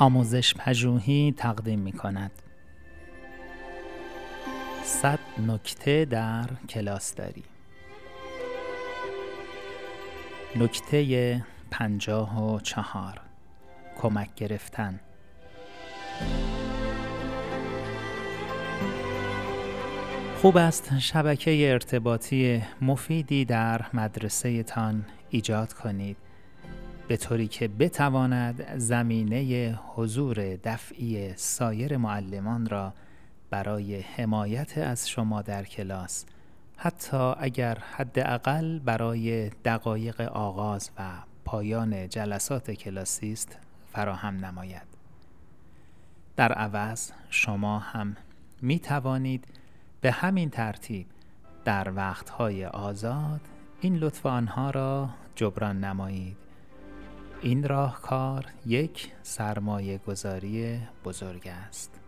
آموزش پژوهی تقدیم می‌کند. 100 نکته در کلاسداری. نکته 54، کمک گرفتن. خوب است شبکه ارتباطی مفیدی در مدرسه تان ایجاد کنید، به طوری که بتواند زمینه حضور دفعی سایر معلمان را برای حمایت از شما در کلاس، حتی اگر حداقل برای دقایق آغاز و پایان جلسات کلاسی است، فراهم نماید. در عوض شما هم می توانید به همین ترتیب در وقتهای آزاد این لطف آنها را جبران نمایید. این راهکار یک سرمایه گذاری بزرگ است.